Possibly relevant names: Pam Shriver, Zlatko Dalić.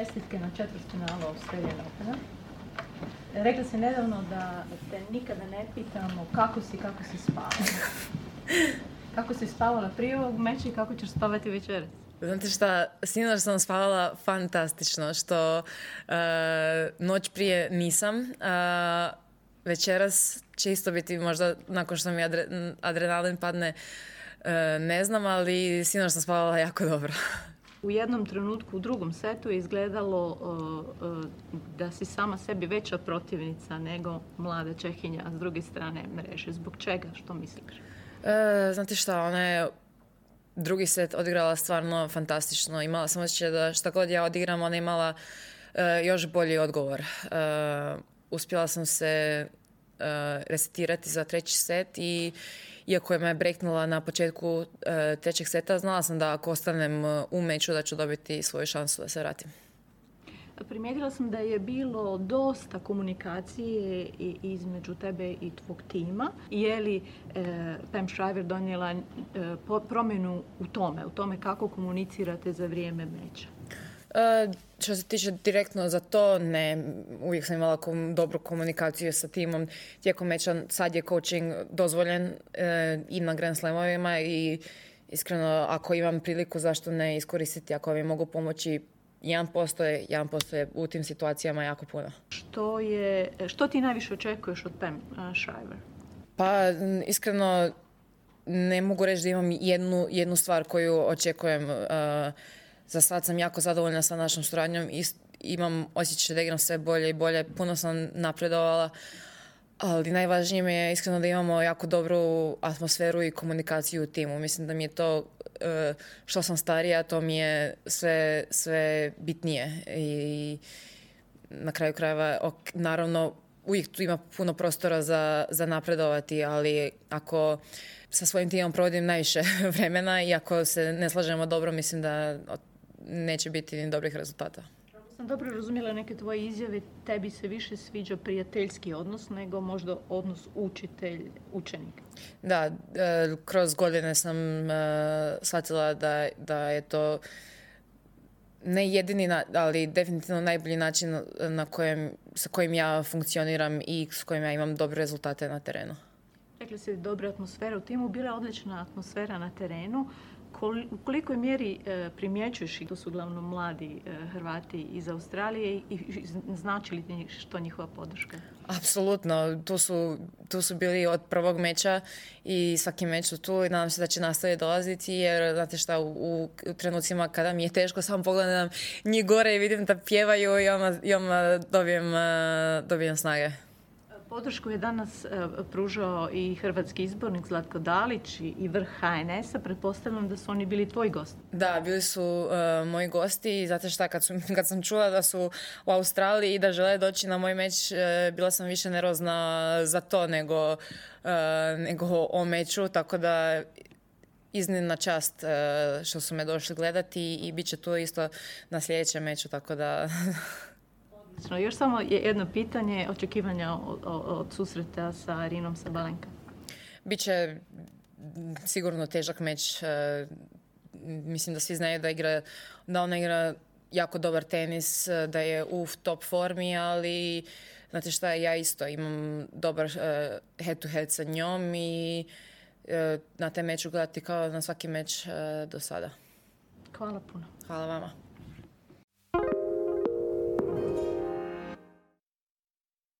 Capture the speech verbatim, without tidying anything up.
Čestitke na četvrtfinalu Australian Opena. Rekla si nedavno da te nikada ne pitamo kako si, kako si spavala. Kako si spavala prije ovog meča i kako ćeš spavati večeras? Znate šta, sinoć sam spavala fantastično, što uh, noć prije nisam. Uh, večeras će isto biti možda nakon što mi adre, adrenalin padne, uh, ne znam, ali sinoć sam spavala jako dobro. U jednom trenutku, u drugom setu je izgledalo uh, uh, da si sama sebi veća protivnica nego mlada Čehinja s druge strane mreže. Zbog čega? Što misliš? E, znate šta, ona je drugi set odigrala stvarno fantastično. Imala sam osjećaj da šta god ja odigram, ona je imala uh, još bolji odgovor. Uh, uspjela sam se uh, resetirati za treći set i iako je me breknula na početku uh, trećeg seta, znala sam da ako ostanem u meču da ću dobiti svoju šansu da se vratim. Primijetila sam da je bilo dosta komunikacije između tebe i tvog tima. Je li e, Pam Shriver donijela e, promjenu u tome, u tome kako komunicirate za vrijeme meča? E, što se tiče direktno za to, ne. Uvijek sam imala kom, dobru komunikaciju sa timom tijekom meča. Sad je coaching dozvoljen e, i na Grand Slamovima i iskreno ako imam priliku zašto ne iskoristiti, ako mi mogu pomoći. jedan posto je, jedan posto je u tim situacijama jako puno. Što, je, što ti najviše očekuješ od Pam uh, Shriver? Pa iskreno ne mogu reći da imam jednu, jednu stvar koju očekujem. Uh, za sad sam jako zadovoljna sa našom suradnjom i imam osjećaj da igram sve bolje i bolje. Puno sam napredovala, ali najvažnije mi je iskreno da imamo jako dobru atmosferu i komunikaciju u timu. Mislim da mi je to, što sam starija, to mi je sve, sve bitnije. I na kraju krajeva, ok, naravno, uvijek tu ima puno prostora za, za napredovati, ali ako sa svojim timom provodim najviše vremena i ako se ne slažemo dobro, mislim da neće biti ni dobrih rezultata. Sam dobro razumjela neke tvoje izjave, tebi se više sviđa prijateljski odnos nego možda odnos učitelj-učenik. Da, kroz godine sam shvatila da, da je to ne jedini, ali definitivno najbolji način na kojem, sa kojim ja funkcioniram i s kojim ja imam dobre rezultate na terenu. Rekli ste dobra atmosfera u timu, bila je odlična atmosfera na terenu. U kolikoj mjeri primjećuješ, i to su uglavnom mladi Hrvati iz Australije, i znači li ti što njihova podrška? Apsolutno, tu su, tu su bili od prvog meča i svaki meč su tu i nadam se da će nastaviti dolaziti jer znate šta, u, u trenucima kada mi je teško samo pogledam njih gore i vidim da pjevaju i onda, i onda dobijem, dobijem snage. Podršku je danas pružao i hrvatski izbornik Zlatko Dalić i vrh ha en es-a. Pretpostavljam da su oni bili tvoji gosti. Da, bili su uh, moji gosti i zato šta kad, su, kad sam čula da su u Australiji i da žele doći na moj meč, uh, bila sam više nervozna za to nego, uh, nego o meču, tako da iznimna čast uh, što su me došli gledati i bit će tu isto na sljedećem meču, tako da... Još samo jedno pitanje, očekivanja od susreta sa Rinom Sabalenka. Biće sigurno težak meč. Mislim da svi znaju da, igra, da ona igra jako dobar tenis, da je u top formi, ali znate šta, ja isto imam dobar head-to-head sa njom i na te meču gledati kao na svaki meč do sada. Hvala puno. Hvala vama.